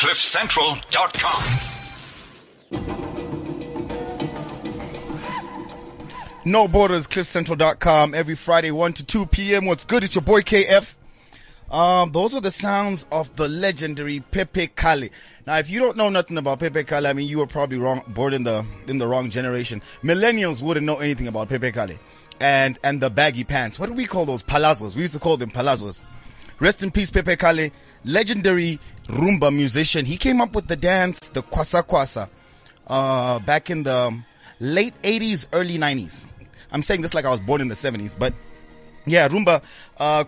Cliffcentral.com. No borders, Cliffcentral.com. Every Friday, 1 to 2 p.m. What's good? It's your boy KF. Those are the sounds of the legendary Pepe Kalle. Now, if you don't know nothing about Pepe Kalle, I mean, you were probably wrong, born in the wrong generation. Millennials wouldn't know anything about Pepe Kalle and the baggy pants. What do we call those? Palazzos. We used to call them palazzos. Rest in peace, Pepe Kalle, legendary Roomba musician. He came up with the dance, the Kwasa Kwasa, back in the late 80s, early 90s. I'm saying this like I was born in the 70s, but yeah, Roomba,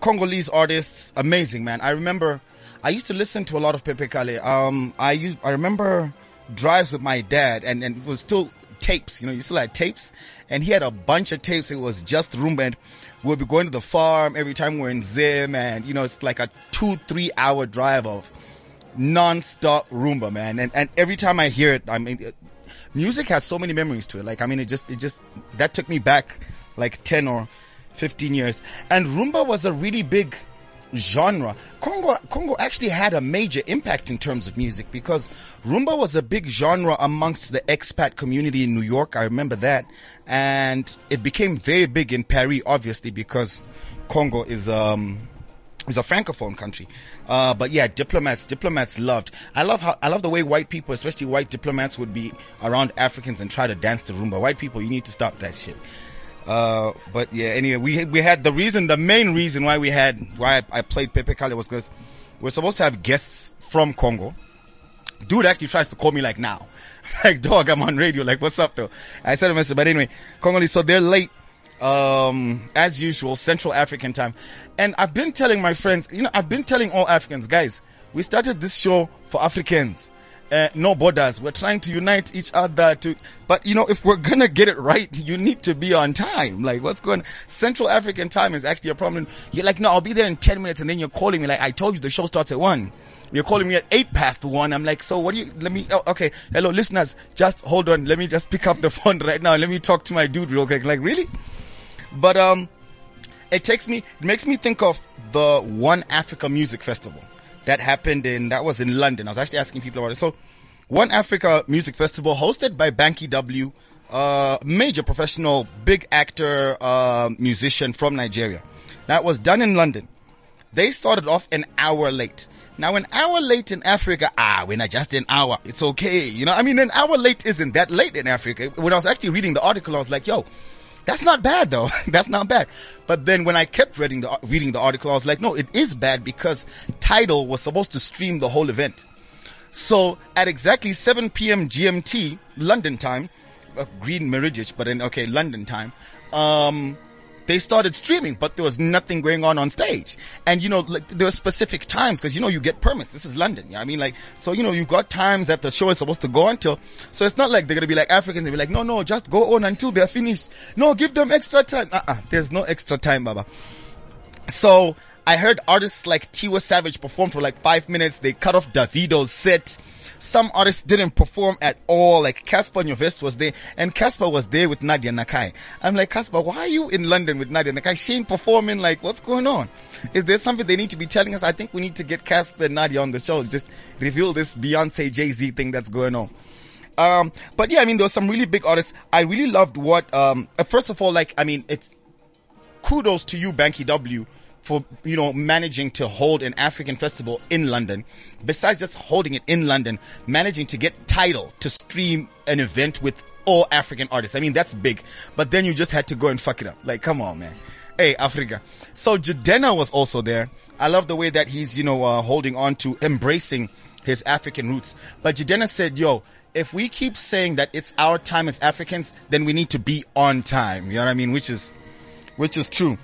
Congolese artists, amazing, man. I remember I used to listen to a lot of Pepe Kalle. I remember drives with my dad, and it was still tapes, you know, you still had tapes, and he had a bunch of tapes. It was just Roomba, and we'll be going to the farm every time we're in Zim, and, you know, it's like a 2-3 hour drive of non-stop Roomba, man. And every time I hear it, I mean, music has so many memories to it. Like, I mean, it just, that took me back like 10 or 15 years. And Roomba was a really big genre. Congo actually had a major impact in terms of music, because Roomba was a big genre amongst the expat community in New York. I remember that. And it became very big in Paris, obviously, because Congo is a francophone country. But yeah, diplomats loved. I love the way white people, especially white diplomats, would be around Africans and try to dance to Roomba. White people, you need to stop that shit. But yeah, anyway, we had the main reason why I played Pepe Kalle was because we're supposed to have guests from Congo. Dude actually tries to call me like now. Like, dog, I'm on radio. Like, what's up though? I sent a message, but anyway, Congolese, so they're late. As usual, Central African time. And I've been telling my friends, you know, I've been telling all Africans, guys, we started this show for Africans. No borders. We're trying to unite each other but you know, if we're gonna get it right, you need to be on time. Like, what's going on? Central African time is actually a problem. You're like, no, I'll be there in 10 minutes. And then you're calling me like, I told you the show starts at 1. You're calling me at 8 past 1. I'm like, so what do you, okay. Hello, listeners. Just hold on. Let me just pick up the phone right now. Let me talk to my dude real quick. Like, really? But, it makes me think of the One Africa Music Festival. That was in London. I was actually asking people about it. So, One Africa Music Festival, hosted by Banky W, major professional, big actor, musician from Nigeria. That was done in London. They started off an hour late. Now, an hour late in Africa, we're not just an hour. It's okay. You know, I mean, an hour late isn't that late in Africa. When I was actually reading the article, I was like, yo, that's not bad though. That's not bad. But then when I kept reading the article, I was like, no, it is bad, because Tidal was supposed to stream the whole event. So at exactly 7 p.m. GMT, London time, Green Meridian, but in, okay, London time, they started streaming, but there was nothing going on stage. And, you know, like, there were specific times, because, you know, you get permits. This is London. You know what I mean? Like, so, you know, you've got times that the show is supposed to go until. So it's not like they're going to be like Africans. They'll be like, no, just go on until they're finished. No, give them extra time. There's no extra time, Baba. So I heard artists like Tiwa Savage perform for like 5 minutes. They cut off Davido's set. Some artists didn't perform at all. Like, Cassper Nyovest was there. And Cassper was there with Nadia Nakai. I'm like, Cassper, why are you in London with Nadia Nakai? She ain't performing. Like, what's going on? Is there something they need to be telling us? I think we need to get Cassper and Nadia on the show. Just reveal this Beyonce, Jay-Z thing that's going on. But yeah, I mean, there were some really big artists. I really loved what, first of all, like, I mean, it's kudos to you, Banky W, for, you know, managing to hold an African festival in London. Besides just holding it in London, managing to get Tidal to stream an event with all African artists. I mean, that's big. But then you just had to go and fuck it up. Like, come on, man. Hey, Africa. So Jidenna was also there. I love the way that he's, you know, holding on to embracing his African roots. But Jidenna said, yo, if we keep saying that it's our time as Africans, then we need to be on time. You know what I mean? Which is true.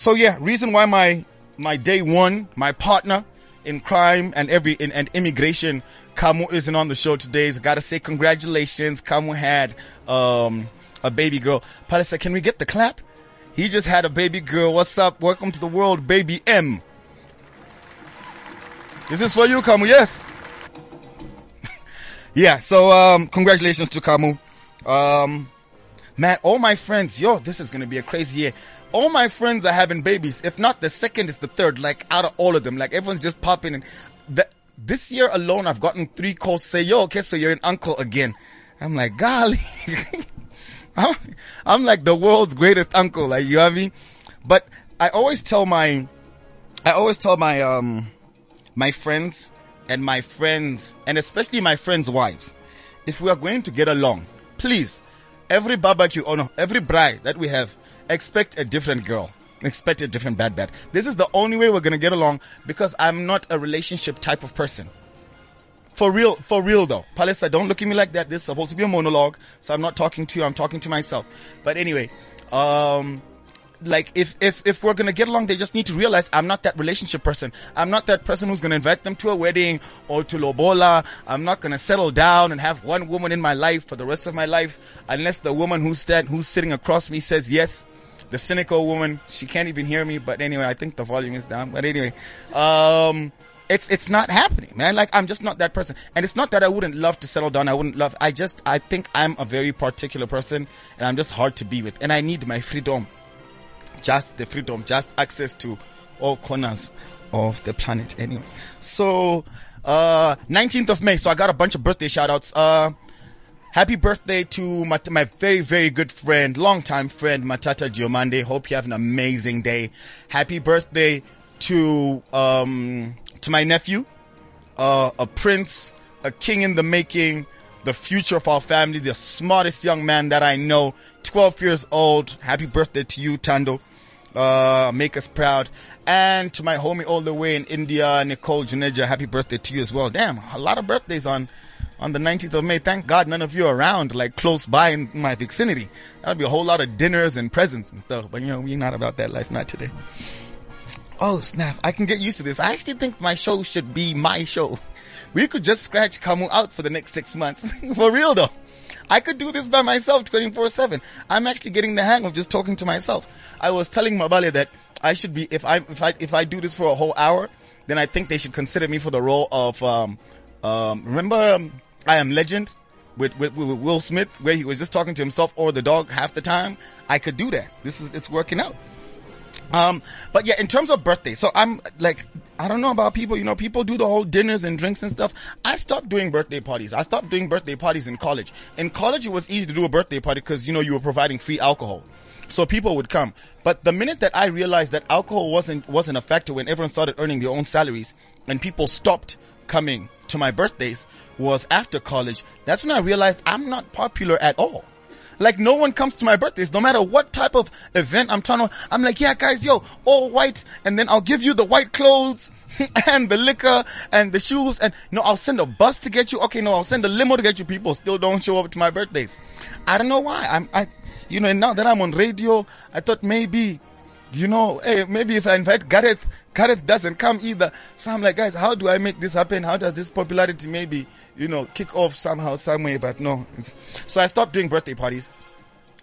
So yeah, reason why my day one, my partner in crime and immigration, Kamu, isn't on the show today. So gotta say congratulations. Kamu had, a baby girl. Palisa, can we get the clap? He just had a baby girl. What's up? Welcome to the world, baby M. Is this for you, Kamu? Yes. Yeah. So, congratulations to Kamu. Man, all my friends, yo, this is going to be a crazy year. All my friends are having babies. If not the second, it's the third, like, out of all of them. Like, everyone's just popping in. this year alone, I've gotten 3 calls say, yo, okay, so you're an uncle again. I'm like, golly. I'm like the world's greatest uncle. Like, you know what I mean? But I always tell my friends and especially my friends' wives, if we are going to get along, please, every barbecue or no, every bride that we have, expect a different girl. Expect a different bad. This is the only way we're going to get along, because I'm not a relationship type of person. For real though. Palisa, don't look at me like that. This is supposed to be a monologue. So I'm not talking to you. I'm talking to myself. But anyway, like if we're going to get along, they just need to realize I'm not that relationship person. I'm not that person who's going to invite them to a wedding or to Lobola. I'm not going to settle down and have one woman in my life for the rest of my life, unless the woman who's sitting across me says yes. The cynical woman, she can't even hear me. But anyway, I think the volume is down. But anyway, it's not happening, man. Like, I'm just not that person. And it's not that I wouldn't love to settle down. I think I'm a very particular person, and I'm just hard to be with. And I need my freedom. Just the freedom, just access to all corners of the planet. Anyway, so, 19th of May. So I got a bunch of birthday shout outs. Happy birthday to my very, very good friend, longtime friend, Matata Giomande. Hope you have an amazing day. Happy birthday to my nephew, a prince, a king in the making, the future of our family, the smartest young man that I know, 12 years old. Happy birthday to you, Tando. Make us proud. And to my homie all the way in India, Nicole Juneja, happy birthday to you as well. Damn, a lot of birthdays on the 19th of May. Thank God none of you are around, like close by in my vicinity. That would be a whole lot of dinners and presents and stuff. But you know, we're not about that life, not today. Oh snap, I can get used to this. I actually think my show should be my show. We could just scratch Kamu out for the next 6 months. For real though. I could do this by myself 24/7. I'm actually getting the hang of just talking to myself. I was telling Mabale that I should be, if I do this for a whole hour, then I think they should consider me for the role of, remember, I Am Legend with Will Smith, where he was just talking to himself or the dog half the time. I could do that. It's working out. But yeah, in terms of birthdays, so I'm like, I don't know about people, you know, people do the whole dinners and drinks and stuff. I stopped doing birthday parties. I stopped doing birthday parties in college. In college, it was easy to do a birthday party because, you know, you were providing free alcohol. So people would come. But the minute that I realized that alcohol wasn't a factor when everyone started earning their own salaries and people stopped coming to my birthdays was after college. That's when I realized I'm not popular at all. Like, no one comes to my birthdays, no matter what type of event I'm trying to. I'm like, yeah, guys, yo, all white. And then I'll give you the white clothes and the liquor and the shoes. And no, I'll send a bus to get you. Okay, no, I'll send a limo to get you. People still don't show up to my birthdays. I don't know why. You know, and now that I'm on radio, I thought maybe, you know, hey, maybe if I invite Gareth doesn't come either. So I'm like, guys, how do I make this happen? How does this popularity maybe, you know, kick off somehow, some way? But no. So I stopped doing birthday parties.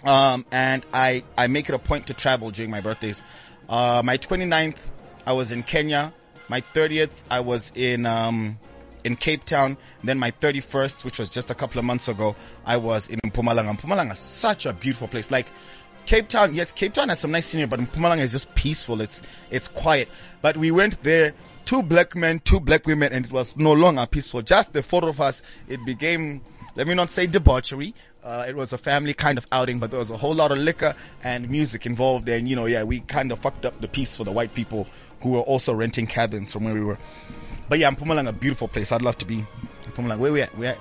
And I make it a point to travel during my birthdays. My 29th, I was in Kenya. My 30th, I was in Cape Town. Then my 31st, which was just a couple of months ago, I was in Mpumalanga. Mpumalanga is such a beautiful place. Like, Cape Town, yes, Cape Town has some nice scenery, but Mpumalanga is just peaceful. It's quiet. But we went there, 2 black men, 2 black women, and it was no longer peaceful. Just the 4 of us, it became, let me not say debauchery. It was a family kind of outing, but there was a whole lot of liquor and music involved. And, you know, yeah, we kind of fucked up the peace for the white people who were also renting cabins from where we were. But yeah, Mpumalanga, a beautiful place. I'd love to be in Mpumalanga. Where we at? We at?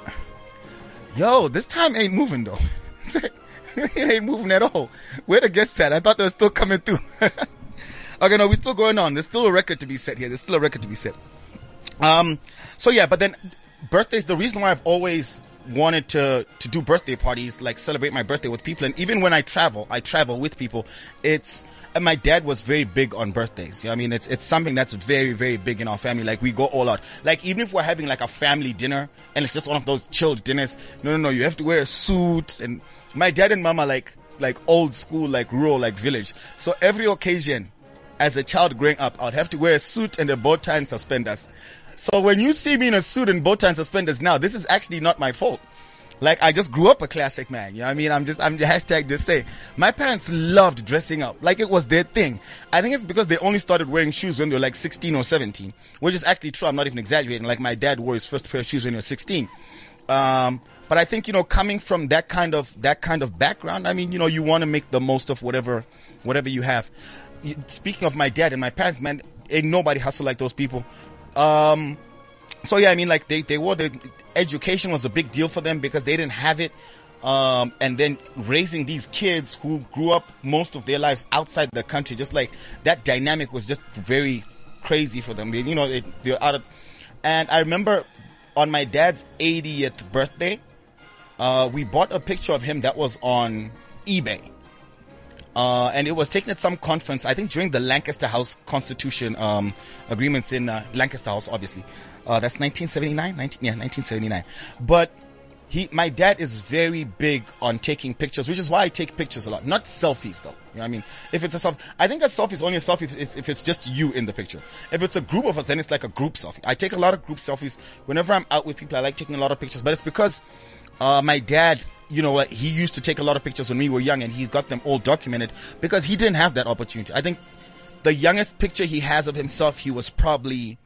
Yo, this time ain't moving, though. It ain't moving at all. Where the guests at? I thought they were still coming through. Okay, no, we're still going on. There's still a record to be set here. There's still a record to be set. So yeah, but then birthdays, the reason why I've always wanted to do birthday parties, like celebrate my birthday with people. And even when I travel with people. And my dad was very big on birthdays. You know what I mean? It's something that's very, very big in our family. Like, we go all out. Like, even if we're having like a family dinner and it's just one of those chilled dinners. No. You have to wear a suit. And my dad and mom are like old school, like rural, like village. So every occasion as a child growing up, I'd have to wear a suit and a bow tie and suspenders. So when you see me in a suit and bow tie and suspenders now, this is actually not my fault. Like, I just grew up a classic man. You know what I mean? I'm the hashtag just say. My parents loved dressing up. Like, it was their thing. I think it's because they only started wearing shoes when they were like 16 or 17. Which is actually true. I'm not even exaggerating. Like, my dad wore his first pair of shoes when he was 16. But I think, you know, coming from that kind of background, I mean, you know, you want to make the most of whatever you have. Speaking of my dad and my parents, man, ain't nobody hustle like those people. So yeah, I mean, like they were, their education was a big deal for them because they didn't have it. And then raising these kids who grew up most of their lives outside the country, just like that dynamic was just very crazy for them. They, you know, they're out of, and I remember on my dad's 80th birthday, we bought a picture of him that was on eBay. And it was taken at some conference, I think during the Lancaster House Constitution agreements in Lancaster House, obviously. That's 1979? 1979. But my dad is very big on taking pictures, which is why I take pictures a lot. Not selfies, though. You know what I mean? If it's a selfie, I think a selfie is only a selfie if it's just you in the picture. If it's a group of us, then it's like a group selfie. I take a lot of group selfies. Whenever I'm out with people, I like taking a lot of pictures. But it's because my dad, you know what, he used to take a lot of pictures when we were young, and he's got them all documented because he didn't have that opportunity. I think the youngest picture he has of himself, he was probably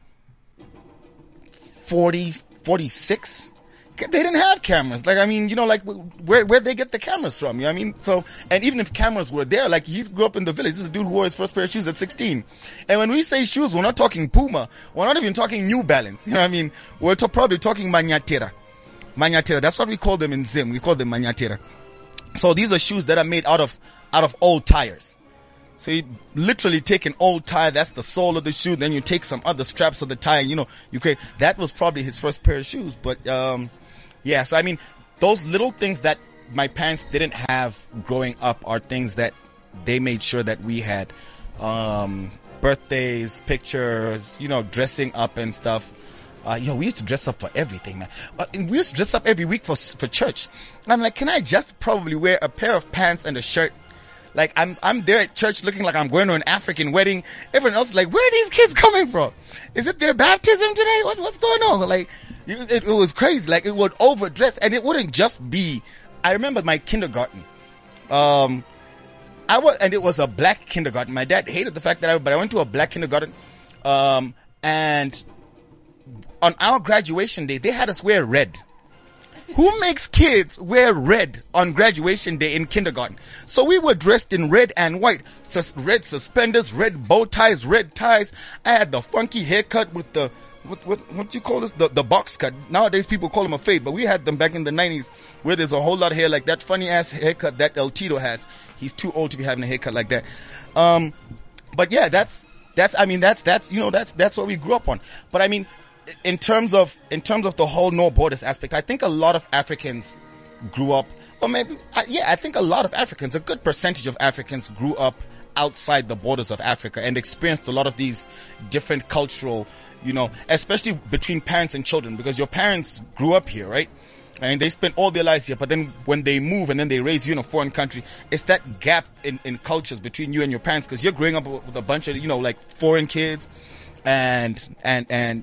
46. They didn't have cameras. Like, I mean, you know, like where'd they get the cameras from? You know what I mean? So, and even if cameras were there, like he grew up in the village. This is a dude who wore his first pair of shoes at 16. And when we say shoes, we're not talking Puma. We're not even talking New Balance. You know what I mean? We're probably talking Manyatera. Manyatera. That's what we call them in Zim. We call them Manyatera. So these are shoes that are made out of old tires. So you literally take an old tire. That's the sole of the shoe. Then you take some other straps of the tire. You know, you create. That was probably his first pair of shoes. But yeah. So I mean, those little things that my parents didn't have growing up are things that they made sure that we had. Birthdays, pictures. You know, dressing up and stuff. We used to dress up for everything, man. We used to dress up every week for church. And I'm like, can I just probably wear a pair of pants and a shirt? Like, I'm there at church looking like I'm going to an African wedding. Everyone else is like, where are these kids coming from? Is it their baptism today? What's going on? Like, it was crazy. Like, it would overdress, and it wouldn't just be. I remember my kindergarten. And it was a black kindergarten. My dad hated the fact that but I went to a black kindergarten, and on our graduation day, they had us wear red. Who makes kids wear red on graduation day in kindergarten? So we were dressed in red and white. Red suspenders, red bow ties, red ties. I had the funky haircut with the, what do you call this? The box cut. Nowadays people call them a fade, but we had them back in the 90s where there's a whole lot of hair, like that funny ass haircut that El Tito has. He's too old to be having a haircut like that. But yeah, that's what we grew up on. But I mean, in terms of the whole no borders aspect, I think a lot of Africans grew up, or maybe, yeah, I think a lot of Africans, a good percentage of Africans grew up outside the borders of Africa and experienced a lot of these different cultural, you know, especially between parents and children, because your parents grew up here, right? And they spent all their lives here, but then when they move and then they raise you in a foreign country, it's that gap in cultures between you and your parents, because you're growing up with a bunch of, you know, like foreign kids. And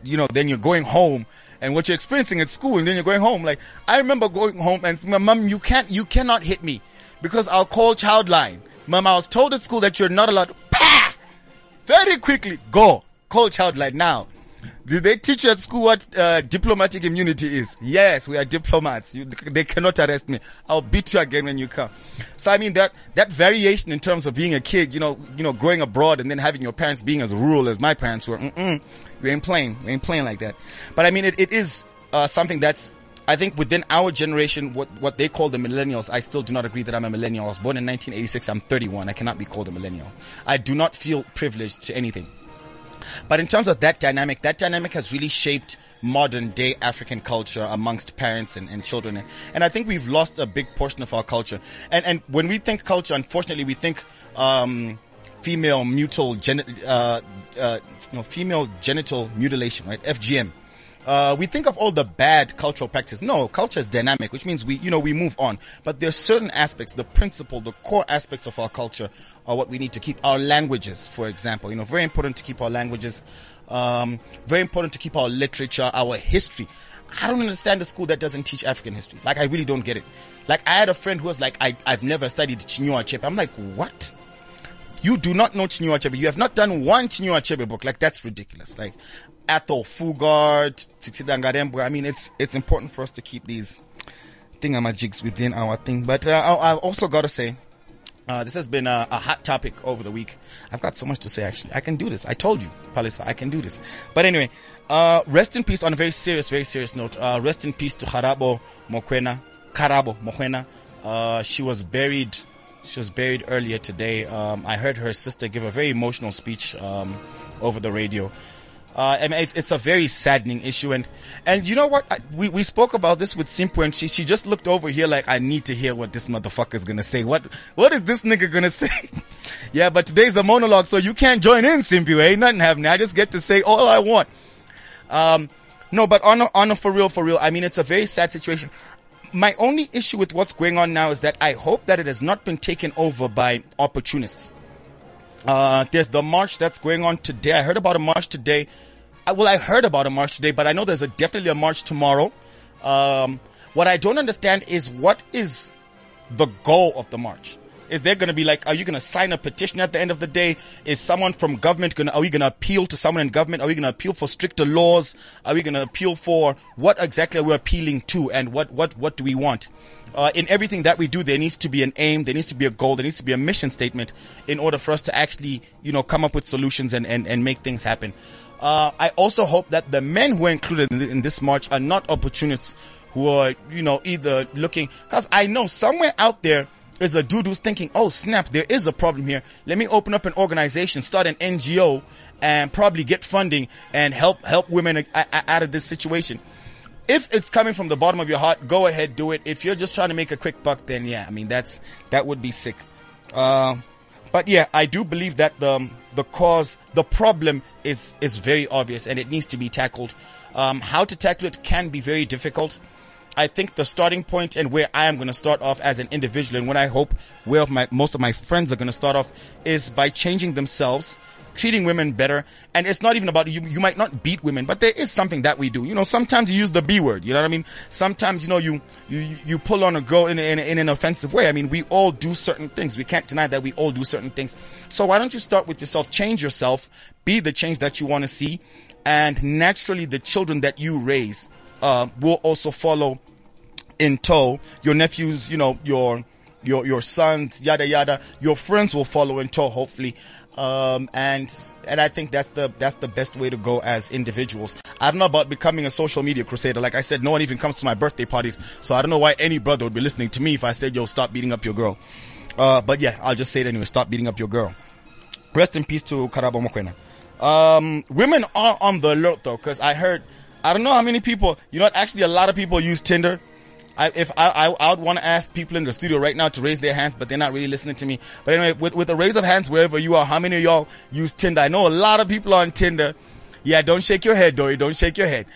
you know, then you're going home and what you're experiencing at school, and then you're going home. Like, I remember going home and saying, Mom, you cannot hit me because I'll call childline. Mom, I was told at school that you're not allowed. Pah! Very quickly, go call childline now. Did they teach you at school what diplomatic immunity is? Yes, we are diplomats. They cannot arrest me. I'll beat you again when you come. So I mean that variation in terms of being a kid, you know, growing abroad and then having your parents being as rural as my parents were. We ain't playing. We ain't playing like that. But I mean, it is something that's, I think, within our generation, what they call the millennials. I still do not agree that I'm a millennial. I was born in 1986. I'm 31. I cannot be called a millennial. I do not feel privileged to anything. But in terms of that dynamic has really shaped modern day African culture amongst parents and children. And I think we've lost a big portion of our culture. And when we think culture, unfortunately, we think, female genital mutilation, right? FGM. We think of all the bad cultural practices. No, culture is dynamic, which means we move on. But there are certain aspects, the principle, the core aspects of our culture are what we need to keep. Our languages, for example, you know, very important to keep our languages. Very important to keep our literature, our history. I don't understand a school that doesn't teach African history. Like, I really don't get it. Like, I had a friend who was like, I've never studied Chinua Achebe. I'm like, what? You do not know Chinua Achebe. You have not done one Chinua Achebe book. Like, that's ridiculous. Like, Atho Fugard, Tsitsidangarembwe. I mean, it's important for us to keep these thingamajigs within our thing. But I've also got to say, this has been a hot topic over the week. I've got so much to say, actually. I can do this. I told you, Palisa, I can do this. But anyway, rest in peace on a very serious note. Rest in peace to Karabo Mokwena. She was buried earlier today. I heard her sister give a very emotional speech over the radio. I mean, it's a very saddening issue. And you know what? We spoke about this with Simpu, and she just looked over here like, I need to hear what this motherfucker is going to say. What is this nigga going to say? Yeah, but today's a monologue, so you can't join in, Simpu. Ain't nothing happening. I just get to say all I want. No, but on a for real, I mean, it's a very sad situation. My only issue with what's going on now is that I hope that it has not been taken over by opportunists. There's the march that's going on today. I heard about a march today. I heard about a march today, but I know there's definitely a march tomorrow. What I don't understand is, what is the goal of the march? Is there going to be like, are you going to sign a petition at the end of the day? Is someone from government are we going to appeal to someone in government? Are we going to appeal for stricter laws? Are we going to appeal for what exactly we're appealing to, and what do we want? In everything that we do, there needs to be an aim, there needs to be a goal, there needs to be a mission statement in order for us to actually, come up with solutions and make things happen. I also hope that the men who are included in this march are not opportunists who are, either looking, because I know somewhere out there is a dude who's thinking, oh snap, there is a problem here. Let me open up an organization, start an NGO, and probably get funding and help women out of this situation. If it's coming from the bottom of your heart, go ahead, do it. If you're just trying to make a quick buck, then yeah, I mean, that would be sick. But yeah, I do believe that the cause, the problem is very obvious, and it needs to be tackled. How to tackle it can be very difficult. I think the starting point and where I am going to start off as an individual, and what I hope where most of my friends are going to start off, is by changing themselves, treating women better. And it's not even about you might not beat women, but there is something that we do. Sometimes you use the B word, you know what I mean? Sometimes, you pull on a girl in an offensive way. I mean, we all do certain things. We can't deny that we all do certain things. So why don't you start with yourself, change yourself, be the change that you want to see, and naturally the children that you raise will also follow in tow. Your nephews, your sons, yada yada, your friends will follow in tow, hopefully. And I think that's the best way to go as individuals. I'm not about becoming a social media crusader. Like I said, no one even comes to my birthday parties, so I don't know why any brother would be listening to me if I said, yo, stop beating up your girl. But yeah, I'll just say it anyway, stop beating up your girl. Rest in peace to Karabo Mokwena. Women are on the alert though, because I heard, I don't know how many people, actually a lot of people use Tinder. I would want to ask people in the studio right now to raise their hands, but they're not really listening to me. But anyway, with a raise of hands wherever you are, how many of y'all use Tinder? I know a lot of people are on Tinder. Yeah, don't shake your head, Dory. Don't shake your head.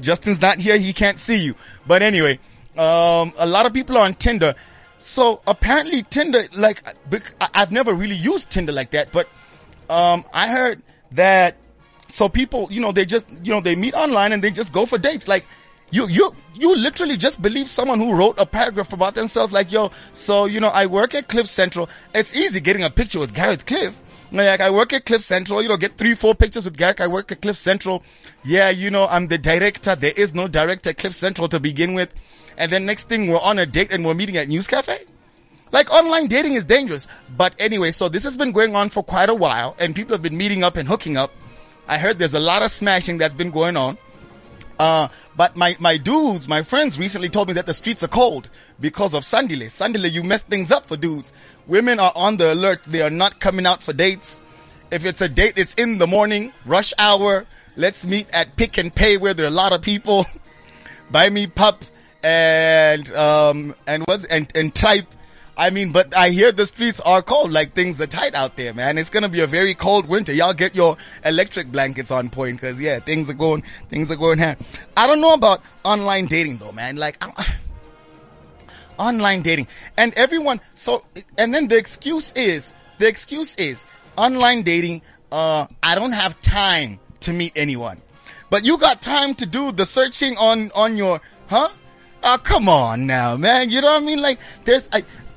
Justin's not here. He can't see you. But anyway, a lot of people are on Tinder. So apparently Tinder, like, I've never really used Tinder like that. But I heard that, so people, they just, they meet online and they just go for dates. Like, You literally just believe someone who wrote a paragraph about themselves, like, yo, so, I work at Cliff Central. It's easy getting a picture with Gareth Cliff. Like, I work at Cliff Central, get 3-4 pictures with Gareth. I work at Cliff Central. Yeah, I'm the director. There is no director at Cliff Central to begin with. And then next thing, we're on a date and we're meeting at News Cafe. Like, online dating is dangerous. But anyway, so this has been going on for quite a while, and people have been meeting up and hooking up. I heard there's a lot of smashing that's been going on. But my friends recently told me that the streets are cold because of Sandile. Sandile, you mess things up for dudes. Women are on the alert. They are not coming out for dates. If it's a date, it's in the morning, rush hour. Let's meet at Pick and Pay where there are a lot of people. Buy me pup and type. I mean, but I hear the streets are cold, like things are tight out there, man. It's going to be a very cold winter. Y'all get your electric blankets on point, because, yeah, things are going ham. I don't know about online dating, though, man. Like, online dating. And everyone, so, and then the excuse is online dating, I don't have time to meet anyone. But you got time to do the searching on your, huh? Oh, come on now, man. You know what I mean? Like,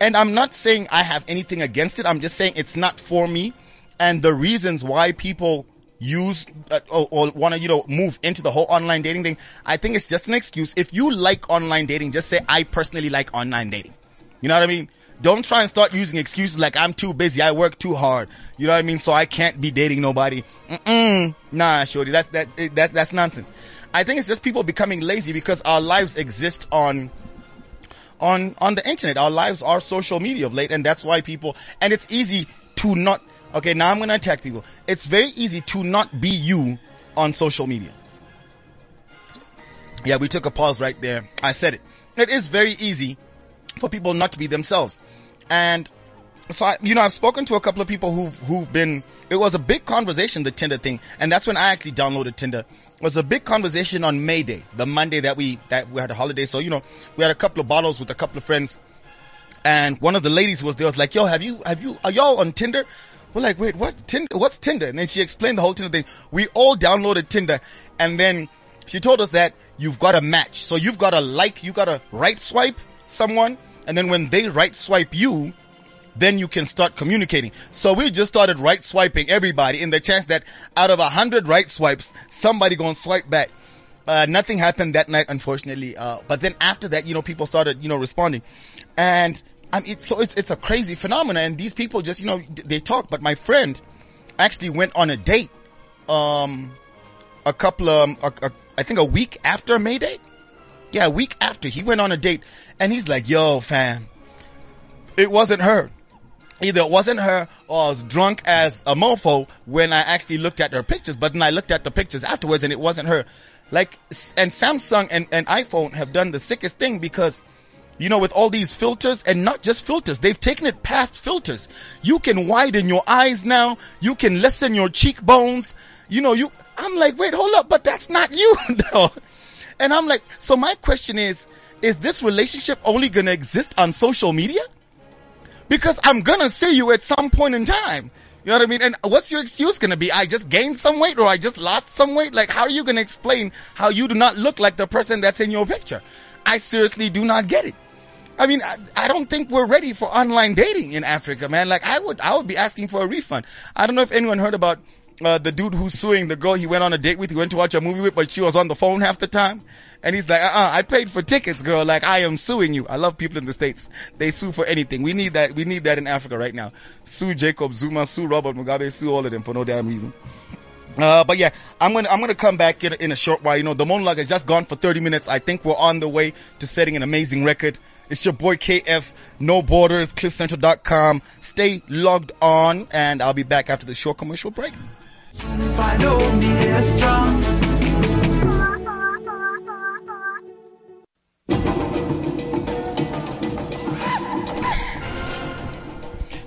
and I'm not saying I have anything against it. I'm just saying it's not for me. And the reasons why people use or want to, you know, move into the whole online dating thing, I think it's just an excuse. If you like online dating, just say, I personally like online dating. You know what I mean? Don't try and start using excuses like, I'm too busy, I work too hard. You know what I mean? So I can't be dating nobody. Nah, shorty, that's nonsense. I think it's just people becoming lazy because our lives exist on the internet. Our lives are social media of late, and that's why people, and it's easy to not, okay, now I'm going to attack people. It's very easy to not be you on social media. Yeah, we took a pause right there. I said it. It is very easy for people not to be themselves. And so, I've spoken to a couple of people who've been, it was a big conversation, the Tinder thing. And that's when I actually downloaded Tinder. It was a big conversation on May Day, the Monday that we had a holiday. So, we had a couple of bottles with a couple of friends. And one of the ladies was like, yo, are y'all on Tinder? We're like, wait, what? Tinder? What's Tinder? And then she explained the whole Tinder thing. We all downloaded Tinder. And then she told us that you've got a match. So you've got to like, you got to right swipe someone. And then when they right swipe you, then you can start communicating. So we just started right swiping everybody in the chance that out of 100 right swipes, somebody gonna swipe back. Nothing happened that night, unfortunately. But then after that, people started, responding. And it's a crazy phenomenon. And these people just, they talk. But my friend actually went on a date, I think a week after May Day. Yeah, a week after he went on a date, and he's like, yo, fam, it wasn't her. Either it wasn't her or I was drunk as a mofo when I actually looked at her pictures. But then I looked at the pictures afterwards and it wasn't her. Like, and Samsung and iPhone have done the sickest thing because, with all these filters, and not just filters, they've taken it past filters. You can widen your eyes now. You can lessen your cheekbones. I'm like, wait, hold up, but that's not you, though. And I'm like, so my question is this relationship only going to exist on social media? Because I'm going to see you at some point in time. You know what I mean? And what's your excuse going to be? I just gained some weight or I just lost some weight? Like, how are you going to explain how you do not look like the person that's in your picture? I seriously do not get it. I mean, I don't think we're ready for online dating in Africa, man. Like, I would be asking for a refund. I don't know if anyone heard about the dude who's suing the girl he went on a date with, he went to watch a movie with, but she was on the phone half the time. And he's like, I paid for tickets, girl. Like, I am suing you. I love people in the States. They sue for anything. We need that. We need that in Africa right now. Sue Jacob Zuma, sue Robert Mugabe, sue all of them for no damn reason. But yeah, I'm gonna come back in a short while. The monologue has just gone for 30 minutes. I think we're on the way to setting an amazing record. It's your boy KF, No Borders, Cliffcentral.com. Stay logged on, and I'll be back after the short commercial break. If I don't be as drunk.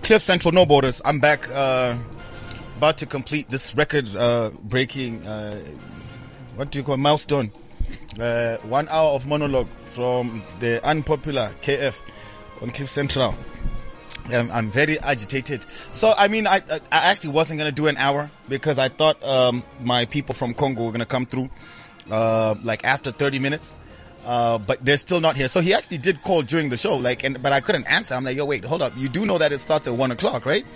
Cliff Central, No Borders. I'm back, about to complete this record breaking what do you call milestone, 1 hour of monologue from the unpopular KF on Cliff Central. I'm very agitated. So, I actually wasn't going to do an hour because I thought my people from Congo were going to come through after 30 minutes. But they're still not here. So he actually did call during the show, but I couldn't answer. I'm like, yo, wait, hold up. You do know that it starts at 1 o'clock, right?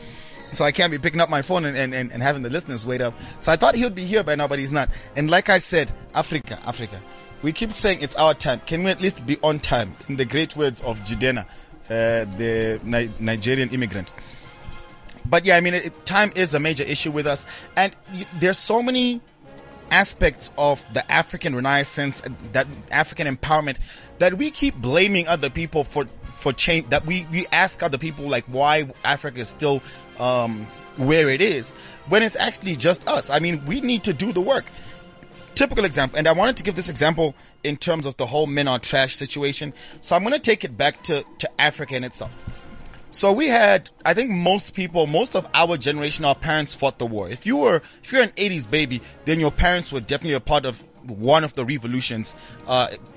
So I can't be picking up my phone and having the listeners wait up. So I thought he would be here by now, but he's not. And like I said, Africa. We keep saying it's our time. Can we at least be on time? In the great words of Jidenna, the Nigerian immigrant. But yeah, time is a major issue with us. And there's so many aspects of the African Renaissance, that African empowerment, that we keep blaming other people for change, that we ask other people like why Africa is still where it is, when it's actually just us. We need to do the work. Typical example, and I wanted to give this example in terms of the whole men are trash situation. So I'm going to take it back to Africa in itself. So we had, I think most of our generation, our parents fought the war. If you're an 80s baby, then your parents were definitely a part of one of the revolutions,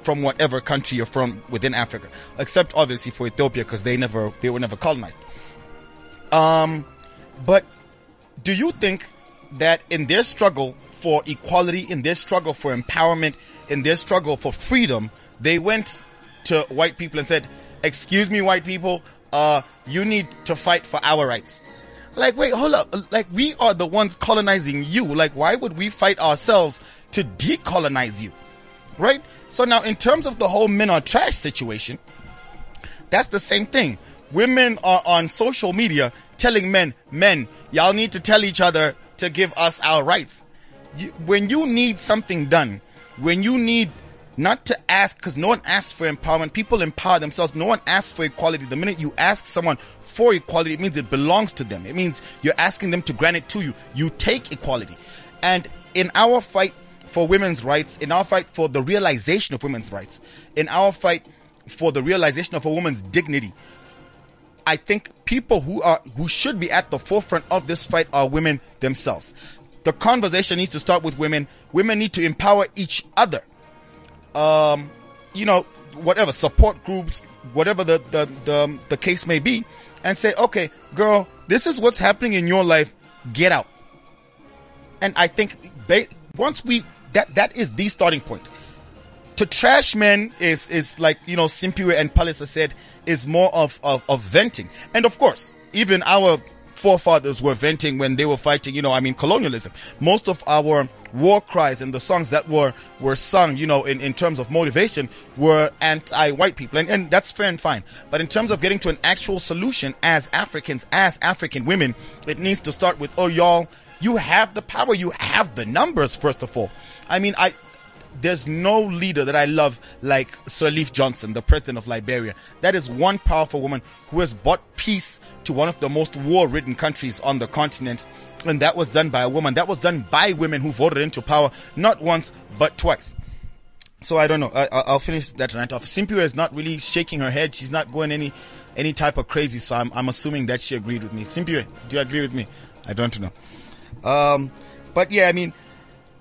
from whatever country you're from within Africa, except obviously for Ethiopia, because they were never colonized. But do you think that in their struggle for equality, in their struggle for empowerment, in their struggle for freedom, they went to white people and said, excuse me, white people, you need to fight for our rights. Like, wait, hold up. Like, we are the ones colonizing you. Like, why would we fight ourselves to decolonize you? Right? So now, in terms of the whole men are trash situation, that's the same thing. Women are on social media telling men, y'all need to tell each other to give us our rights. When you need something done, when you need not to ask, because no one asks for empowerment. People empower themselves. No one asks for equality. The minute you ask someone for equality, it means it belongs to them. It means you're asking them to grant it to you. You take equality. And in our fight for women's rights, in our fight for the realization of women's rights, in our fight for the realization of a woman's dignity, I think people who should be at the forefront of this fight are women themselves. The conversation needs to start with women. Women need to empower each other. You know, whatever support groups, whatever the case may be, and say, okay, girl, this is what's happening in your life. Get out. And I think that is the starting point. To trash men is like, you know, Simpu and Palisa said, is more of venting. And of course, even our forefathers were venting when they were fighting, you know, I mean, colonialism. Most of our war cries and the songs that were sung, you know, in terms of motivation were anti-white people. And that's fair and fine. But in terms of getting to an actual solution as Africans, as African women, it needs to start with, oh, y'all, you have the power. You have the numbers, first of all. I mean, there's no leader that I love like Sirleaf Johnson, the president of Liberia. That is one powerful woman who has brought peace to one of the most war-ridden countries on the continent. And that was done by a woman. That was done by women who voted into power, not once, but twice. So I don't know. I'll finish that rant off. Simpu is not really shaking her head. She's not going any type of crazy. So I'm assuming that she agreed with me. Simpu, do you agree with me? I don't know. But yeah, I mean,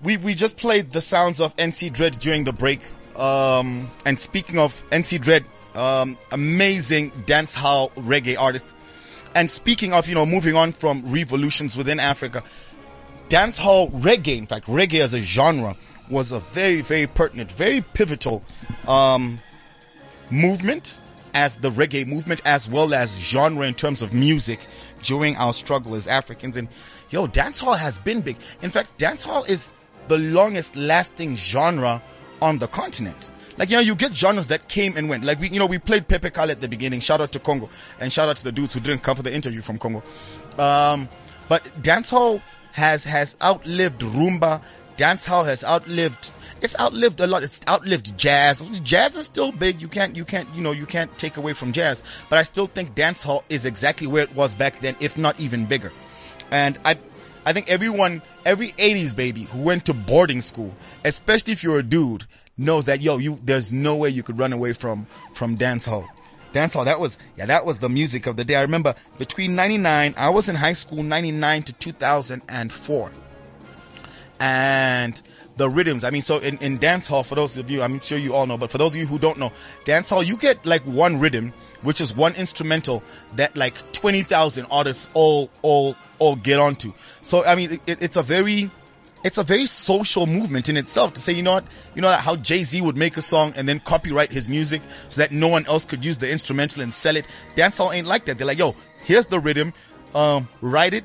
we just played the sounds of NC Dread during the break. And speaking of NC Dread, amazing dancehall reggae artist. And speaking of, you know, moving on from revolutions within Africa, dancehall reggae, in fact, reggae as a genre, was a very, very pertinent, very pivotal movement, as the reggae movement, as well as genre in terms of music during our struggle as Africans. And, yo, dancehall has been big. In fact, dancehall is the longest lasting genre on the continent. Like, you know, you get genres that came and went. Like, we played Pepe Kalle at the beginning. Shout out to Congo. And shout out to the dudes who didn't come for the interview from Congo. But dancehall has outlived rumba. Dancehall has outlived... It's outlived a lot. It's outlived jazz. Jazz is still big. You can't take away from jazz. But I still think dancehall is exactly where it was back then, if not even bigger. And I think every 80s baby who went to boarding school, especially if you're a dude, knows that, yo, there's no way you could run away from dancehall. Dancehall, that was the music of the day. I remember between 99, I was in high school, 99 to 2004. And the rhythms, I mean, so in dancehall, for those of you, I'm sure you all know, but for those of you who don't know, dancehall, you get like one rhythm, which is one instrumental that like 20,000 artists all get onto. So, I mean, it's a very social movement in itself to say, you know what, you know how Jay-Z would make a song and then copyright his music so that no one else could use the instrumental and sell it. Dancehall ain't like that. They're like, yo, here's the rhythm, write it,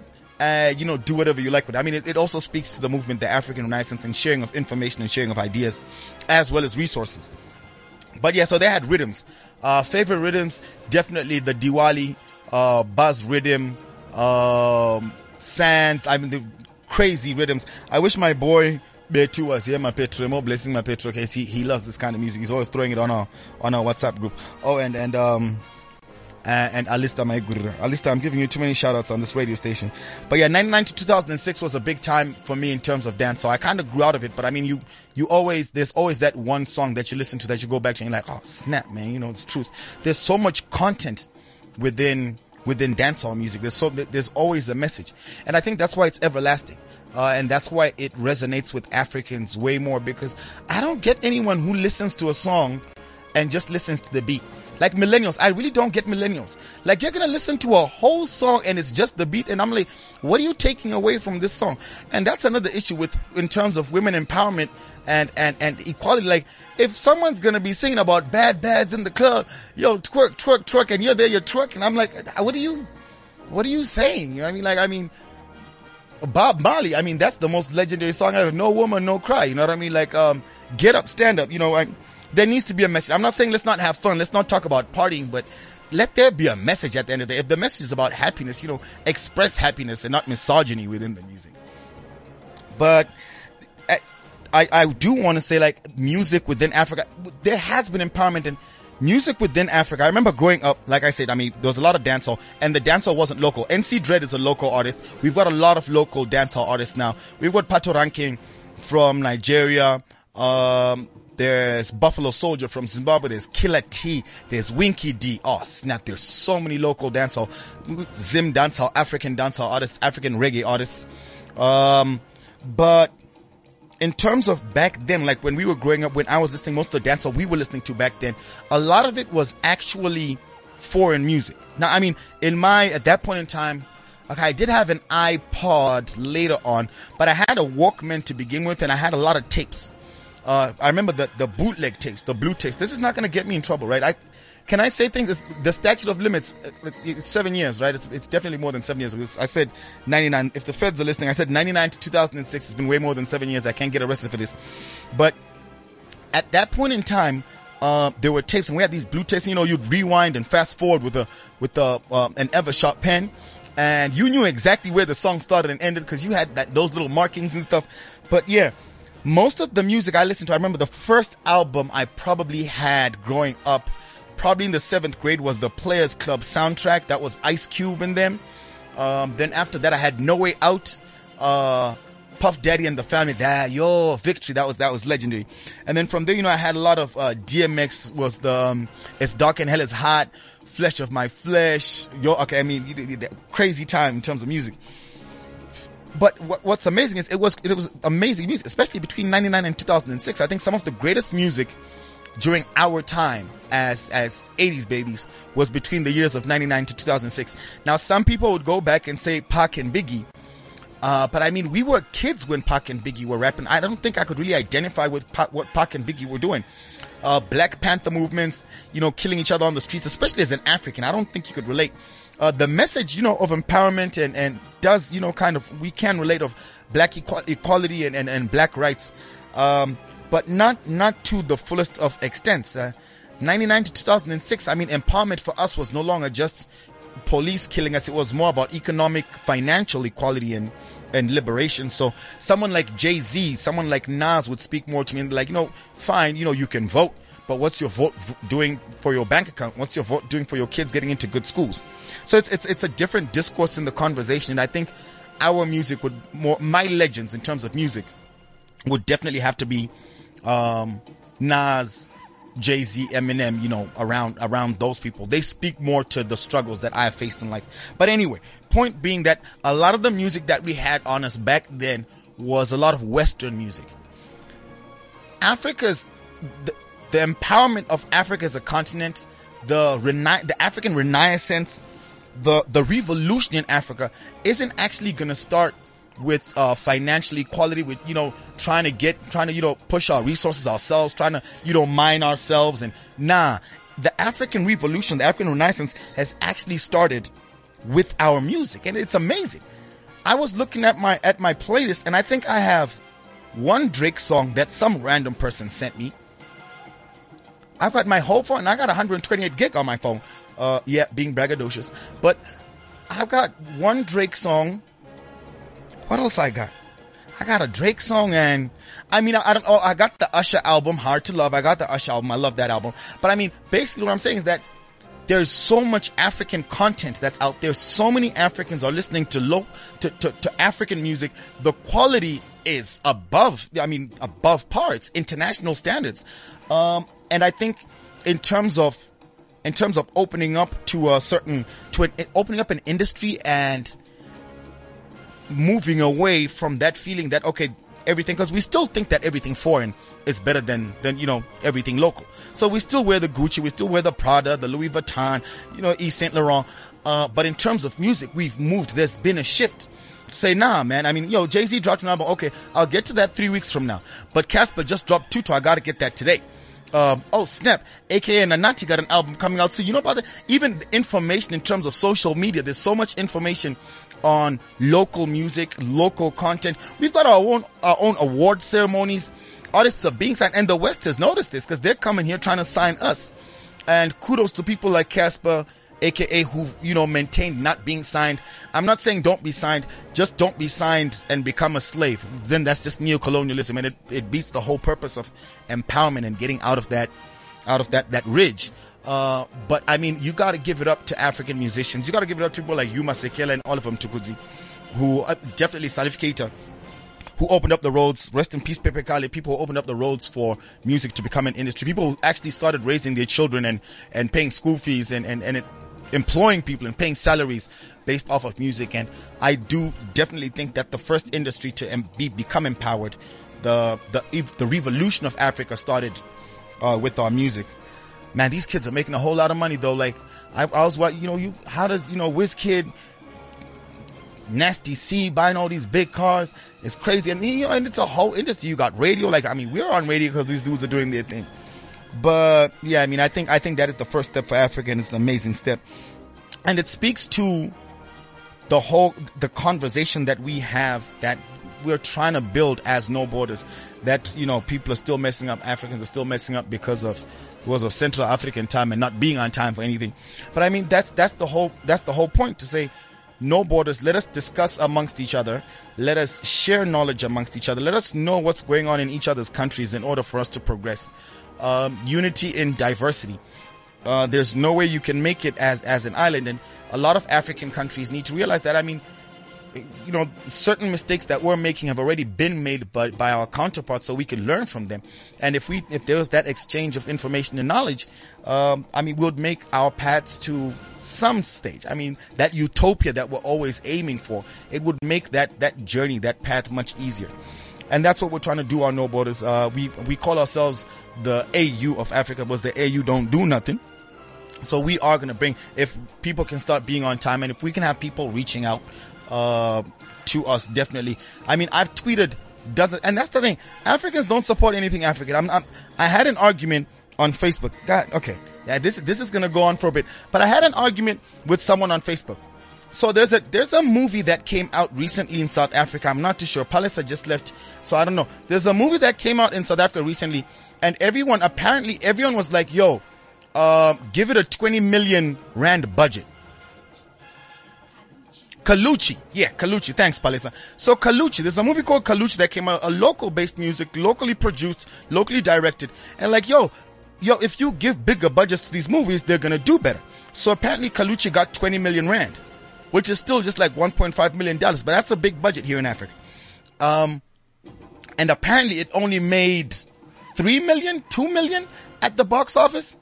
you know, do whatever you like with it. I mean, it also speaks to the movement, the African Renaissance, and sharing of information and sharing of ideas as well as resources. But yeah, so they had rhythms. Favorite rhythms, definitely the Diwali, Buzz rhythm, Sands, I mean, the crazy rhythms. I wish my boy Beto was here, my Petro, more blessing my Petro, case he loves this kind of music. He's always throwing it on our WhatsApp group. Oh, and Alistair, my guru. Alistair, I'm giving you too many shout outs on this radio station. But yeah, 99 to 2006 was a big time for me in terms of dance. So I kind of grew out of it, but I mean, there's always that one song that you listen to that you go back to and you're like, oh snap, man, you know, it's truth. There's so much content within dancehall music. There's always a message. And I think that's why it's everlasting. And that's why it resonates with Africans way more, because I don't get anyone who listens to a song and just listens to the beat. Like millennials, I really don't get millennials. Like, you're gonna listen to a whole song and it's just the beat, and I'm like, what are you taking away from this song? And that's another issue with, in terms of women empowerment and equality. Like, if someone's gonna be singing about bad bads in the club, yo, twerk, twerk, twerk, and you're there, you're twerking. I'm like, what are you saying? You know what I mean? Like, I mean, Bob Marley, I mean, that's the most legendary song ever. No woman, no cry. You know what I mean? Like, get up, stand up. You know, there needs to be a message. I'm not saying let's not have fun. Let's not talk about partying, but let there be a message at the end of the day. If the message is about happiness, you know, express happiness and not misogyny within the music. But I do want to say, like, music within Africa, there has been empowerment in music within Africa. I remember growing up, like I said, I mean, there was a lot of dancehall, and the dancehall wasn't local. NC Dread is a local artist. We've got a lot of local dancehall artists now. We've got Pato Ranking from Nigeria. There's Buffalo Soldier from Zimbabwe. There's Killer T. There's Winky D. Oh, snap. There's so many local dancehall, Zim dancehall, African dancehall artists, African reggae artists. But in terms of back then, like when we were growing up, when I was listening, most of the dancehall we were listening to back then, a lot of it was actually foreign music. Now, I mean, at that point in time, okay, I did have an iPod later on, but I had a Walkman to begin with, and I had a lot of tapes. I remember the bootleg tapes, the blue tapes. This is not going to get me in trouble, right? Can I say things? It's the statute of limits, it's 7 years, right? It's definitely more than 7 years. I said 99. If the feds are listening, I said 99 to 2006. It's been way more than 7 years. I can't get arrested for this. But at that point in time, there were tapes, and we had these blue tapes. You know, you'd rewind and fast forward with an Eversharp pen, and you knew exactly where the song started and ended because you had those little markings and stuff. But yeah. Most of the music I listened to, I remember the first album I probably had growing up, probably in the 7th grade, was the Players Club soundtrack. That was Ice Cube in them. Then after that, I had No Way Out, Puff Daddy and the Family. Victory. That was legendary. And then from there, you know, I had a lot of DMX was the It's Dark and Hell is Hot, Flesh of My Flesh. Okay, I mean, crazy time in terms of music. But what's amazing is it was amazing music, especially between 99 and 2006. I think some of the greatest music during our time as 80s babies was between the years of 99 to 2006. Now, some people would go back and say Pac and Biggie. But I mean, we were kids when Pac and Biggie were rapping. I don't think I could really identify with what Pac and Biggie were doing. Black Panther movements, you know, killing each other on the streets, especially as an African. I don't think you could relate. The message, you know, of empowerment and does, you know, kind of, we can relate of black equality and black rights. But not to the fullest of extents. 99 to 2006, I mean, empowerment for us was no longer just police killing us. It was more about economic, financial equality and liberation. So someone like Jay-Z, someone like Nas would speak more to me, like, you know, fine, you know, you can vote, but what's your vote doing for your bank account? What's your vote doing for your kids getting into good schools? So it's a different discourse in the conversation. And I think our music would my legends in terms of music would definitely have to be, Nas, Jay-Z, Eminem, you know, around those people. They speak more to the struggles that I have faced in life. But anyway, point being that a lot of the music that we had on us back then was a lot of Western music. The empowerment of Africa as a continent, the African Renaissance, the revolution in Africa isn't actually going to start with financial equality, with, you know, trying to, you know, push our resources ourselves, trying to, you know, mine ourselves. And the African revolution, the African Renaissance has actually started with our music, and it's amazing. I was looking at my playlist, and I think I have one Drake song that some random person sent me. I've got my whole phone, and I got 128 gig on my phone. Yeah, being braggadocious. But I've got one Drake song. What else I got? I got a Drake song, and I mean, I don't know. I got the Usher album, Hard to Love. I got the Usher album. I love that album. But I mean, basically what I'm saying is that there's so much African content that's out there. So many Africans are listening to African music. The quality is above par. It's international standards. And I think in terms of opening up opening up an industry and moving away from that feeling that, okay, everything, because we still think that everything foreign is better than everything local. So we still wear the Gucci, we still wear the Prada, the Louis Vuitton, Yves Saint Laurent. But in terms of music, we've moved. There's been a shift. Say, nah, man. I mean, Jay-Z dropped an album. Okay, I'll get to that 3 weeks from now. But Cassper just dropped Tuto. I got to get that today. Oh, snap. AKA Nanati got an album coming out. So, about even the information in terms of social media, there's so much information on local music, local content. We've got our own award ceremonies. Artists are being signed. And the West has noticed this because they're coming here trying to sign us. And kudos to people like Cassper, AKA who, maintained not being signed. I'm not saying don't be signed, just don't be signed and become a slave. Then that's just neocolonialism, and it beats the whole purpose of empowerment and getting out of that ridge. But I mean, you gotta give it up to African musicians. You gotta give it up to people like Yuma Sekela and Oliver Mtukudzi, who definitely Salif Keita, who opened up the roads. Rest in peace, Pepe Kalle. People who opened up the roads for music to become an industry. People who actually started raising their children and paying school fees and employing people and paying salaries based off of music. And I do definitely think that the first industry to become empowered, the revolution of Africa started with our music. Man, these kids are making a whole lot of money though. Like I was what how does WizKid, Nasty C buying all these big cars? It's crazy, and it's a whole industry. You got radio. Like, I mean, we're on radio because these dudes are doing their thing. But yeah, I mean, I think that is the first step for Africa, and it's an amazing step. And it speaks to the conversation that we have, that we're trying to build as No Borders, that, people are still messing up. Africans are still messing up because of Central African time and not being on time for anything. But I mean, that's the whole point, to say no borders. Let us discuss amongst each other. Let us share knowledge amongst each other. Let us know what's going on in each other's countries in order for us to progress. Unity in diversity. There's no way you can make it as an island, and a lot of African countries need to realize that. I mean, certain mistakes that we're making have already been made by our counterparts, so we can learn from them. And if there was that exchange of information and knowledge, we'll make our paths to some stage. I mean, that utopia that we're always aiming for, it would make that journey, that path much easier. And that's what we're trying to do on No Borders. We call ourselves the AU of Africa, but the AU don't do nothing. So we are going to bring, if people can start being on time, and if we can have people reaching out to us, definitely. I mean, I've tweeted dozens, and that's the thing. Africans don't support anything African. I had an argument on Facebook. God, okay. Yeah, this is going to go on for a bit, but I had an argument with someone on Facebook. So there's a movie that came out recently in South Africa. I'm not too sure. Palisa just left, so I don't know. There's a movie that came out in South Africa recently, and everyone was like, yo, give it a 20 million rand budget. Kaluchi. Yeah, Kaluchi. Thanks, Palisa. So Kaluchi, there's a movie called Kaluchi that came out, a local-based music, locally produced, locally directed. And like, yo, if you give bigger budgets to these movies, they're going to do better. So apparently Kaluchi got 20 million rand. Which is still just like $1.5 million, but that's a big budget here in Africa. And apparently it only made 3 million, 2 million at the box office.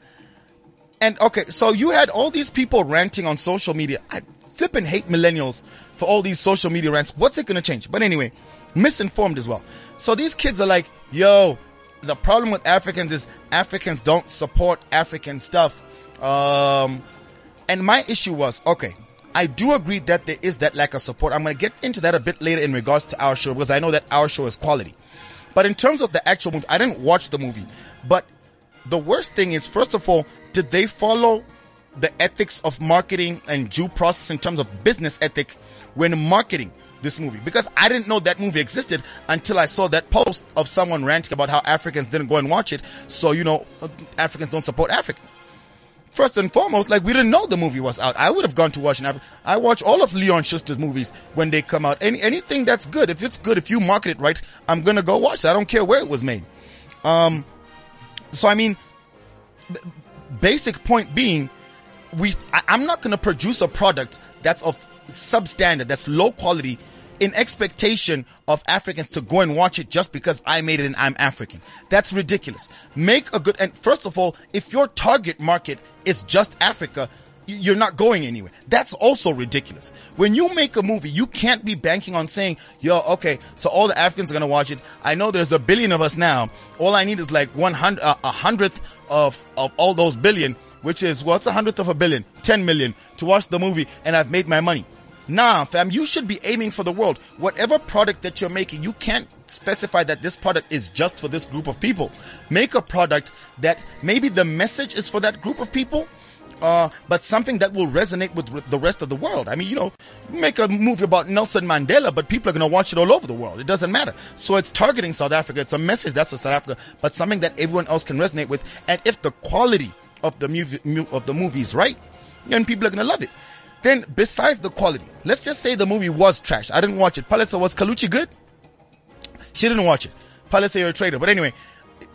And okay, so you had all these people ranting on social media. I flipping hate millennials for all these social media rants. What's it going to change? But anyway, misinformed as well. So these kids are like, yo, the problem with Africans is Africans don't support African stuff. And my issue was, okay, I do agree that there is that lack of support. I'm going to get into that a bit later in regards to our show, because I know that our show is quality. But in terms of the actual movie, I didn't watch the movie. But the worst thing is, first of all, did they follow the ethics of marketing and due process in terms of business ethic when marketing this movie? Because I didn't know that movie existed until I saw that post of someone ranting about how Africans didn't go and watch it. So, Africans don't support Africans. First and foremost, like, we didn't know the movie was out. I would have gone to watch an African. I watch all of Leon Schuster's movies when they come out. Anything that's good, if it's good, if you market it right, I'm going to go watch it. I don't care where it was made. So, I mean, basic point being, I'm not going to produce a product that's of substandard, that's low quality, in expectation of Africans to go and watch it just because I made it and I'm African. That's ridiculous. Make a good, and first of all, if your target market is just Africa, you're not going anywhere. That's also ridiculous. When you make a movie, you can't be banking on saying, yo, okay, so all the Africans are going to watch it. I know there's a billion of us now. All I need is like 100th of all those billion, which is what's 100th of a billion? 10 million to watch the movie, and I've made my money. Nah, fam, you should be aiming for the world. Whatever product that you're making, you can't specify that this product is just for this group of people. Make a product that maybe the message is for that group of people, but something that will resonate with the rest of the world. I mean, you know, make a movie about Nelson Mandela, but people are going to watch it all over the world. It doesn't matter. So it's targeting South Africa. It's a message that's for South Africa, but something that everyone else can resonate with. And if the quality of the movie is right, then people are going to love it. Then besides the quality, let's just say the movie was trash. I didn't watch it. Palisa, was Kaluchi good? She didn't watch it. Palisa, you're a traitor. But anyway,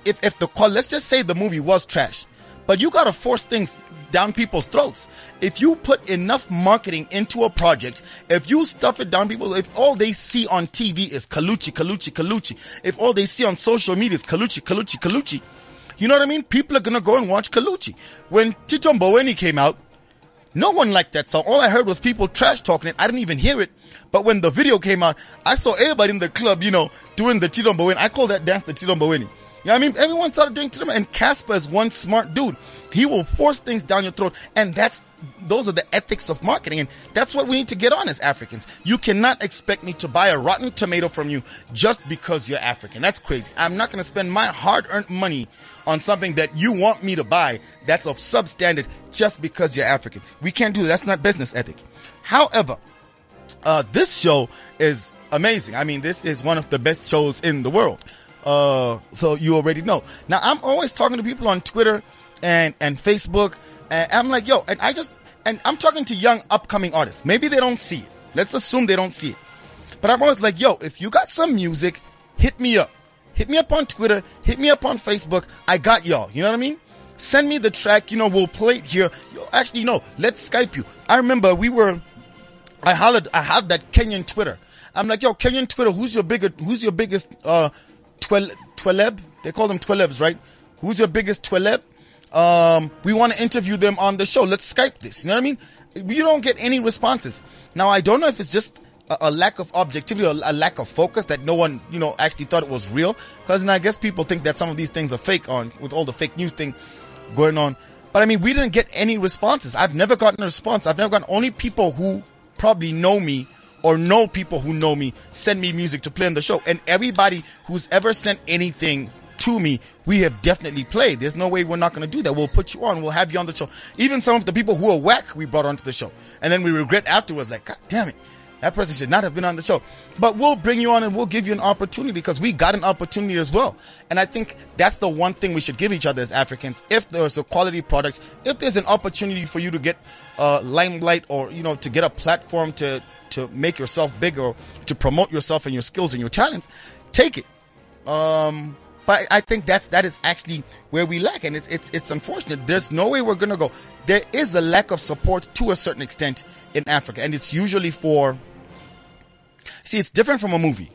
let's just say the movie was trash, but you got to force things down people's throats. If you put enough marketing into a project, if you stuff it down people, if all they see on TV is Kaluchi, Kaluchi, Kaluchi, if all they see on social media is Kaluchi, Kaluchi, Kaluchi, you know what I mean? People are going to go and watch Kaluchi. When Tidumbaweni came out, no one liked that song. All I heard was people trash talking it. I didn't even hear it. But when the video came out, I saw everybody in the club, you know, doing the Tidumbaweni. I call that dance the Tidumbaweni. You know what I mean? Everyone started doing Tidumbaweni. And Cassper is one smart dude. He will force things down your throat. And those are the ethics of marketing. And that's what we need to get on as Africans. You cannot expect me to buy a rotten tomato from you just because you're African. That's crazy. I'm not going to spend my hard-earned money on something that you want me to buy that's of substandard just because you're African. We can't do that. That's not business ethic. However, this show is amazing. I mean, this is one of the best shows in the world. So you already know. Now, I'm always talking to people on Twitter and Facebook, and I'm like, yo, and I'm talking to young upcoming artists. Maybe they don't see it. Let's assume they don't see it. But I'm always like, yo, if you got some music, hit me up. Hit me up on Twitter. Hit me up on Facebook. I got y'all. You know what I mean? Send me the track. You know, we'll play it here. Yo, actually, no, let's Skype you. I remember I had that Kenyan Twitter. I'm like, yo, Kenyan Twitter, who's your biggest, Tweleb? They call them Twelebs, right? Who's your biggest Tweleb? We want to interview them on the show. Let's Skype this. You know what I mean? You don't get any responses. Now, I don't know if it's just a lack of objectivity or a lack of focus that no one, you know, actually thought it was real. Cause I guess people think that some of these things are fake with all the fake news thing going on. But I mean, we didn't get any responses. I've never gotten a response. I've never gotten only people who probably know me or know people who know me send me music to play on the show. And everybody who's ever sent anything to me, we have definitely played. There's no way we're not going to do that. We'll put you on. We'll have you on the show. Even some of the people who are whack, we brought onto the show. And then we regret afterwards, like, God damn it. That person should not have been on the show. But we'll bring you on and we'll give you an opportunity because we got an opportunity as well. And I think that's the one thing we should give each other as Africans. If there's a quality product, if there's an opportunity for you to get limelight or, you know, to get a platform to make yourself bigger, to promote yourself and your skills and your talents, take it. But I think that is actually where we lack, and it's unfortunate. There's no way we're gonna go. There is a lack of support to a certain extent in Africa, and it's usually for. See, it's different from a movie.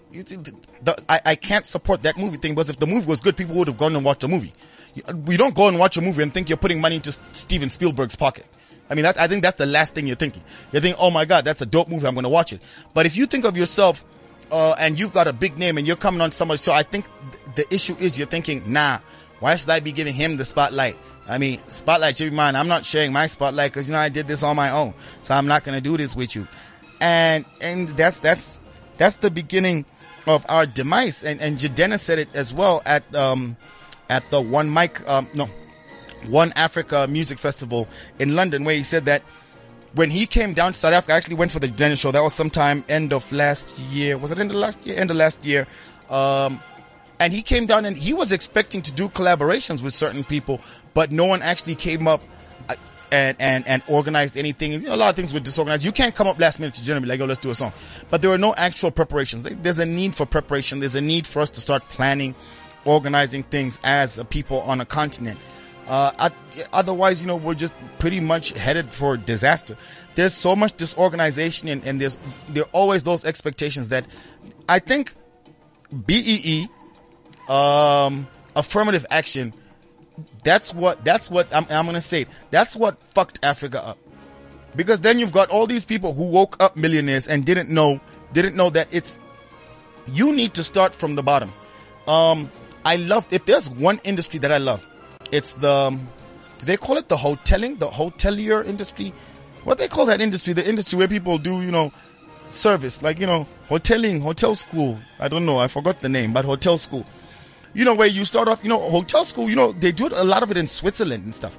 I can't support that movie thing because if the movie was good, people would have gone and watched a movie. We don't go and watch a movie and think you're putting money into Steven Spielberg's pocket. I mean, I think that's the last thing you're thinking. You think, oh my God, that's a dope movie. I'm gonna watch it. But if you think of yourself. And you've got a big name and you're coming on somebody. So I think the issue is you're thinking, nah, why should I be giving him the spotlight? I mean, spotlight should be mine. I'm not sharing my spotlight because, you know, I did this on my own. So I'm not going to do this with you. And that's the beginning of our demise. And Jidenna said it as well at the One Africa Music Festival in London, where he said that when he came down to South Africa, I actually went for the Jidenna show. That was sometime end of last year. Was it end of last year? End of last year. And he came down and he was expecting to do collaborations with certain people, but no one actually came up and organized anything. And, you know, a lot of things were disorganized. You can't come up last minute to Jidenna and be like, yo, let's do a song. But there were no actual preparations. There's a need for preparation. There's a need for us to start planning, organizing things as a people on a continent. Otherwise, you know, we're just pretty much headed for disaster. There's so much disorganization and there are always those expectations that I think BEE, affirmative action, that's what I'm going to say. That's what fucked Africa up. Because then you've got all these people who woke up millionaires and didn't know that it's, you need to start from the bottom. I love, if there's one industry that I love, it's the, do they call it the hoteling, the hotelier industry? What they call that industry, the industry where people do, you know, service, like, you know, hoteling, hotel school. I don't know. I forgot the name, but hotel school. You know, where you start off, you know, hotel school, you know, they do a lot of it in Switzerland and stuff.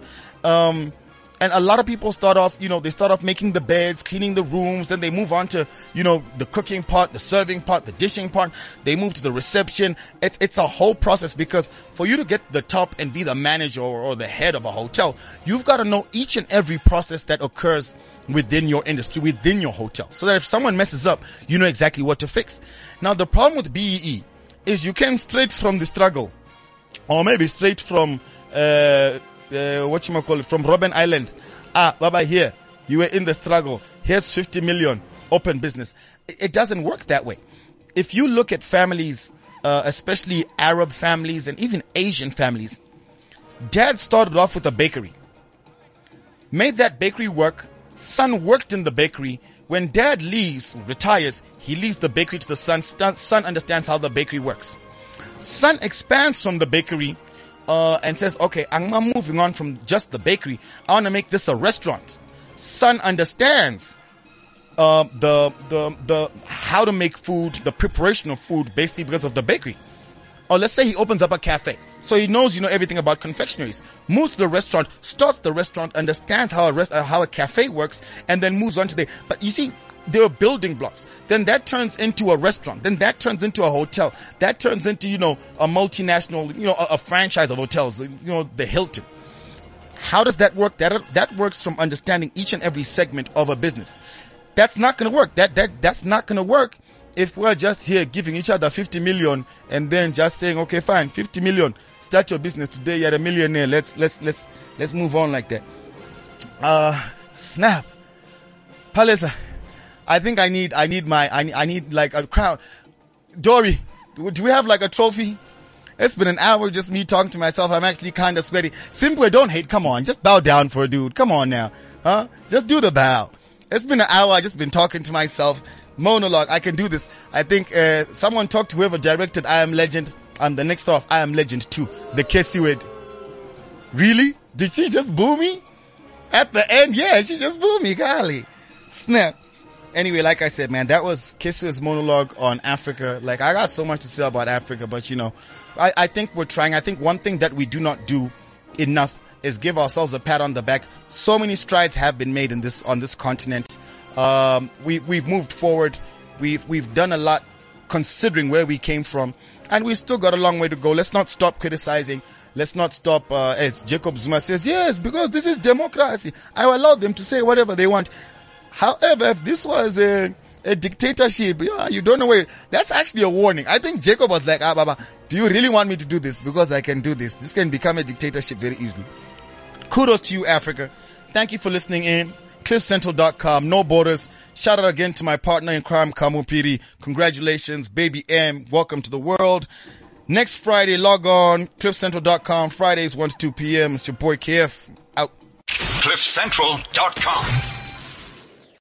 And a lot of people start off, you know, they start off making the beds, cleaning the rooms. Then they move on to, you know, the cooking part, the serving part, the dishing part. They move to the reception. It's a whole process, because for you to get the top and be the manager or the head of a hotel, you've got to know each and every process that occurs within your industry, within your hotel. So that if someone messes up, you know exactly what to fix. Now, the problem with BEE is you came straight from the struggle, or maybe straight from, from Robben Island. Baba, here you were in the struggle, here's 50 million, open business. It doesn't work that way. If you look at families, especially Arab families and even Asian families, dad started off with a bakery, made that bakery work, son worked in the bakery. When dad retires, he leaves the bakery to the son. Son understands how the bakery works. Son expands from the bakery and says, okay, I'm moving on from just the bakery. I want to make this a restaurant. Son understands the how to make food, the preparation of food, basically because of the bakery. Or let's say he opens up a cafe. So he knows, you know, everything about confectionaries. Moves to the restaurant, starts the restaurant, understands how a cafe works, and then moves on to the... But you see, there are building blocks. Then that turns into a restaurant. Then that turns into a hotel. That turns into, you know, a multinational, you know, a franchise of hotels, you know, the Hilton. How does that work? That works from understanding each and every segment of a business. That's not going to work. That's not going to work if we're just here giving each other 50 million and then just saying, okay, fine, 50 million, start your business today. You're a millionaire. Let's move on like that. Snap. Palisa. I think I need like a crown. Dory, do we have like a trophy? It's been an hour just me talking to myself. I'm actually kind of sweaty. Simpu, don't hate. Come on. Just bow down for a dude. Come on now. Huh? Just do the bow. It's been an hour. I just been talking to myself. Monologue. I can do this. I think, someone talked to whoever directed I Am Legend. I'm the next off. I Am Legend 2. The Kessiwed. Really? Did she just boo me? At the end? Yeah, she just booed me. Golly. Snap. Anyway, like I said, man, that was Kisser's monologue on Africa. Like, I got so much to say about Africa, but, you know, I think we're trying. I think one thing that we do not do enough is give ourselves a pat on the back. So many strides have been made on this continent. We've moved forward. We've done a lot considering where we came from, and we still got a long way to go. Let's not stop criticizing. Let's not stop, as Jacob Zuma says, yes, because this is democracy. I will allow them to say whatever they want. However, if this was a dictatorship, you don't know where. That's actually a warning. I think Jacob was like, Baba, do you really want me to do this? Because I can do this. This can become a dictatorship very easily. Kudos to you, Africa. Thank you for listening in. Cliffcentral.com, no borders. Shout out again to my partner in crime, Kamu Piri. Congratulations, baby M. Welcome to the world. Next Friday, log on, Cliffcentral.com. Fridays, 1 to 2 p.m. It's your boy KF. Out. Cliffcentral.com.